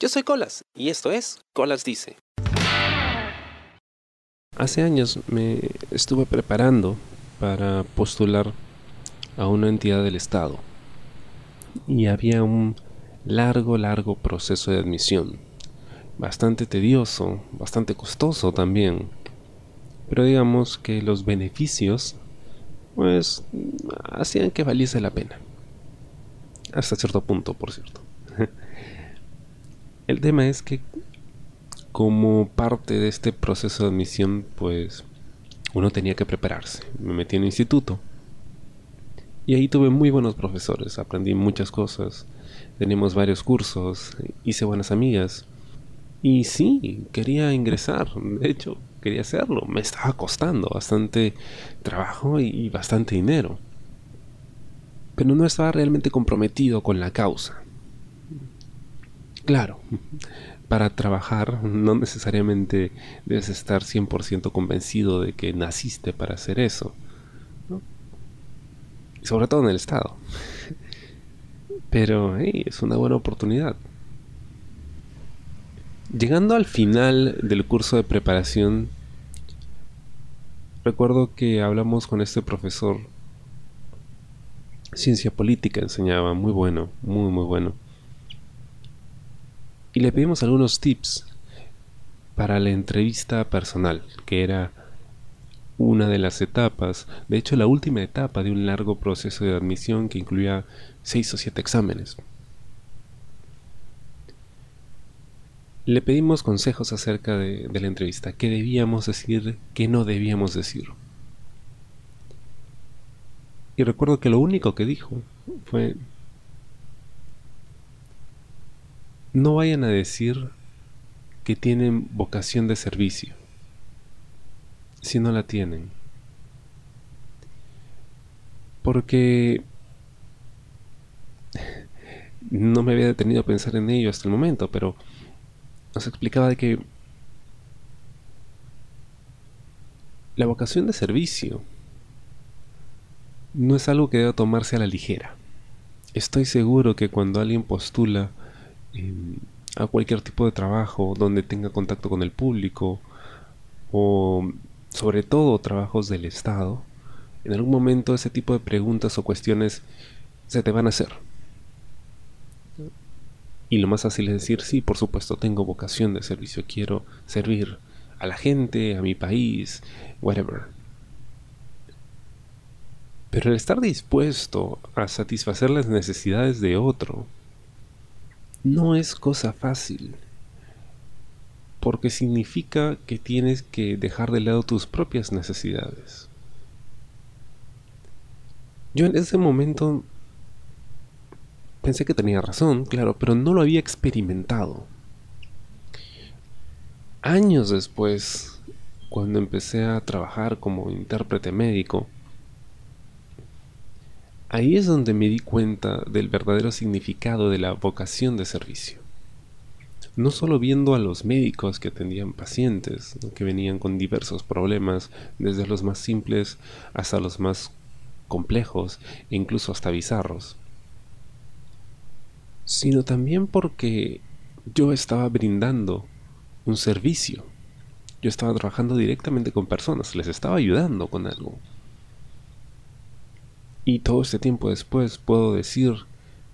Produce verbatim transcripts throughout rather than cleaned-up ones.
Yo soy Colas, y esto es Colas Dice. Hace años me estuve preparando para postular a una entidad del Estado. Y había un largo, largo proceso de admisión. Bastante tedioso, bastante costoso también. Pero digamos que los beneficios, pues, hacían que valiese la pena. Hasta cierto punto, por cierto. El tema es que, como parte de este proceso de admisión, pues uno tenía que prepararse. Me metí en el instituto y ahí tuve muy buenos profesores, aprendí muchas cosas, tenemos varios cursos, hice buenas amigas. Y sí, quería ingresar, de hecho, quería hacerlo. Me estaba costando bastante trabajo y bastante dinero. Pero no estaba realmente comprometido con la causa. Claro, para trabajar no necesariamente debes estar cien por ciento convencido de que naciste para hacer eso, ¿no? Sobre todo en el Estado. Pero hey, es una buena oportunidad. Llegando al final del curso de preparación, recuerdo que hablamos con este profesor. Ciencia política enseñaba, muy bueno, muy muy bueno. Y le pedimos algunos tips para la entrevista personal, que era una de las etapas, de hecho la última etapa de un largo proceso de admisión que incluía seis o siete exámenes. Le pedimos consejos acerca de, de la entrevista, qué debíamos decir, qué no debíamos decir. Y recuerdo que lo único que dijo fue: no vayan a decir que tienen vocación de servicio, si no la tienen. Porque no me había detenido a pensar en ello hasta el momento, pero nos explicaba de que la vocación de servicio no es algo que deba tomarse a la ligera. Estoy seguro que cuando alguien postula a cualquier tipo de trabajo donde tenga contacto con el público, o sobre todo trabajos del Estado, en algún momento ese tipo de preguntas o cuestiones se te van a hacer. Y lo más fácil es decir: sí, por supuesto, tengo vocación de servicio, quiero servir a la gente, a mi país, whatever. Pero el estar dispuesto a satisfacer las necesidades de otro no es cosa fácil, porque significa que tienes que dejar de lado tus propias necesidades. Yo en ese momento pensé que tenía razón, claro, pero no lo había experimentado. Años después, cuando empecé a trabajar como intérprete médico, ahí es donde me di cuenta del verdadero significado de la vocación de servicio. No solo viendo a los médicos que atendían pacientes, que venían con diversos problemas, desde los más simples hasta los más complejos e incluso hasta bizarros, sino también porque yo estaba brindando un servicio. Yo estaba trabajando directamente con personas, les estaba ayudando con algo. Y todo este tiempo después puedo decir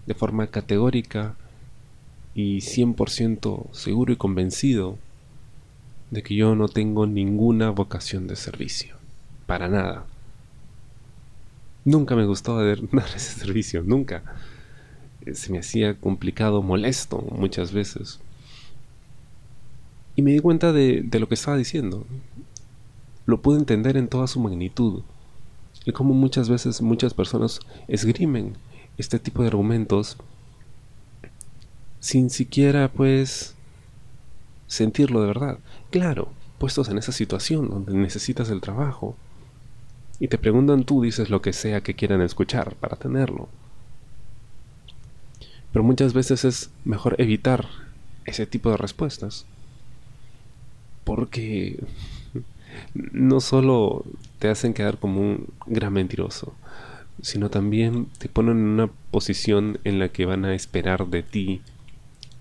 de forma categórica y cien por ciento seguro y convencido de que yo no tengo ninguna vocación de servicio. Para nada. Nunca me gustó dar ese servicio, nunca. Se me hacía complicado, molesto muchas veces. Y me di cuenta de, de lo que estaba diciendo. Lo pude entender en toda su magnitud. Y como muchas veces muchas personas esgrimen este tipo de argumentos sin siquiera pues sentirlo de verdad. Claro, puestos en esa situación donde necesitas el trabajo y te preguntan, tú dices lo que sea que quieran escuchar para tenerlo. Pero muchas veces es mejor evitar ese tipo de respuestas, porque no solo te hacen quedar como un gran mentiroso, sino también te ponen en una posición en la que van a esperar de ti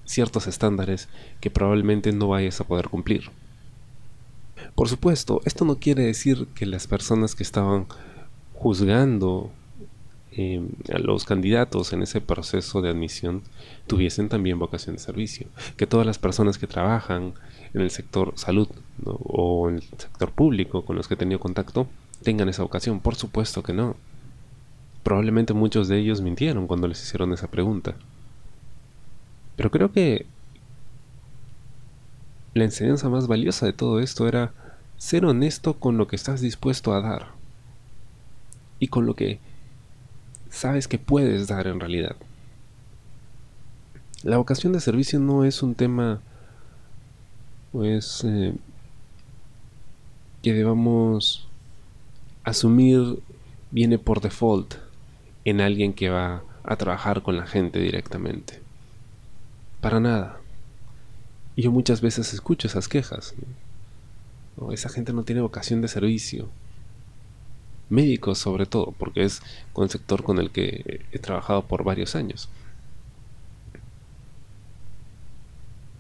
ciertos estándares que probablemente no vayas a poder cumplir. Por supuesto, esto no quiere decir que las personas que estaban juzgando eh, a los candidatos en ese proceso de admisión tuviesen también vocación de servicio, que todas las personas que trabajan en el sector salud, ¿no?, o en el sector público con los que he tenido contacto tengan esa vocación, por supuesto que no. Probablemente muchos de ellos mintieron cuando les hicieron esa pregunta. Pero creo que la enseñanza más valiosa de todo esto era ser honesto con lo que estás dispuesto a dar y con lo que sabes que puedes dar en realidad. La vocación de servicio no es un tema pues eh, que debamos asumir viene por default en alguien que va a trabajar con la gente directamente. Para nada. Y yo muchas veces escucho esas quejas, ¿no? No, esa gente no tiene vocación de servicio. Médicos sobre todo, porque es un sector con el que he trabajado por varios años.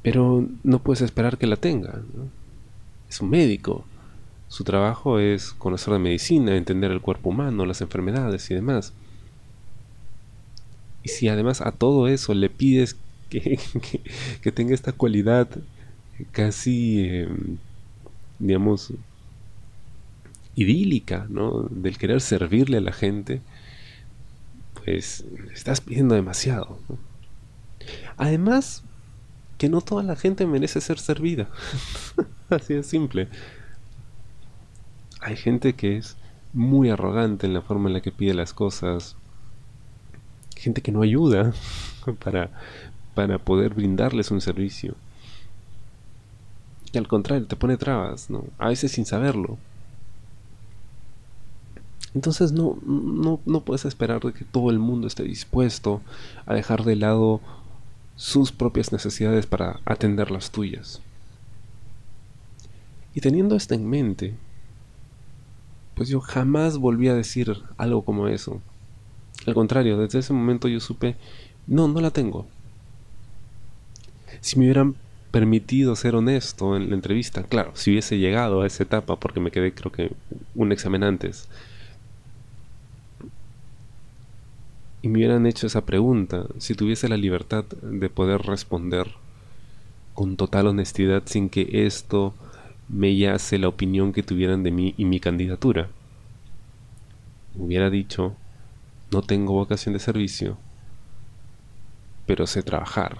Pero no puedes esperar que la tenga, ¿no? Es un médico. Su trabajo es conocer la medicina, entender el cuerpo humano, las enfermedades y demás. Y si además a todo eso le pides que, que, que tenga esta cualidad casi, eh, digamos, idílica, ¿no?, del querer servirle a la gente, pues estás pidiendo demasiado, ¿no? Además, que no toda la gente merece ser servida. Así de simple. Hay gente que es muy arrogante en la forma en la que pide las cosas. Gente que no ayuda para, para poder brindarles un servicio. Y al contrario, te pone trabas, ¿no? A veces sin saberlo. Entonces no, no, no puedes esperar de que todo el mundo esté dispuesto a dejar de lado sus propias necesidades para atender las tuyas. Y teniendo esto en mente, pues yo jamás volví a decir algo como eso. Al contrario, desde ese momento yo supe, no, no la tengo. Si me hubieran permitido ser honesto en la entrevista, claro, si hubiese llegado a esa etapa, porque me quedé creo que un examen antes, y me hubieran hecho esa pregunta, si tuviese la libertad de poder responder con total honestidad sin que esto me yace la opinión que tuvieran de mí y mi candidatura, hubiera dicho, no tengo vocación de servicio, pero sé trabajar,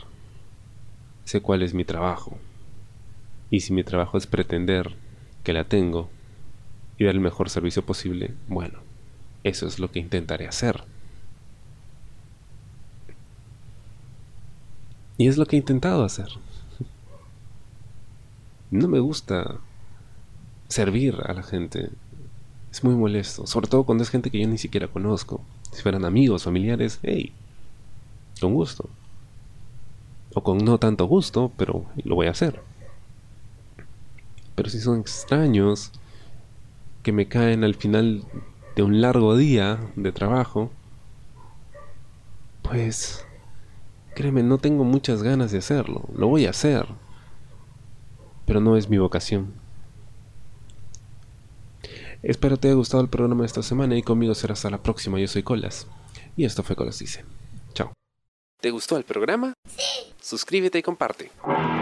sé cuál es mi trabajo, y si mi trabajo es pretender que la tengo y dar el mejor servicio posible, bueno, eso es lo que intentaré hacer. Y es lo que he intentado hacer. No me gusta servir a la gente. Es muy molesto, sobre todo cuando es gente que yo ni siquiera conozco. Si fueran amigos, familiares, hey, con gusto. O con no tanto gusto, pero lo voy a hacer. Pero si son extraños que me caen al final de un largo día de trabajo, pues créeme, no tengo muchas ganas de hacerlo. Lo voy a hacer, pero no es mi vocación. Espero te haya gustado el programa de esta semana y conmigo será hasta la próxima. Yo soy Colas y esto fue Colas Dice. Chao. ¿Te gustó el programa? Sí. Suscríbete y comparte.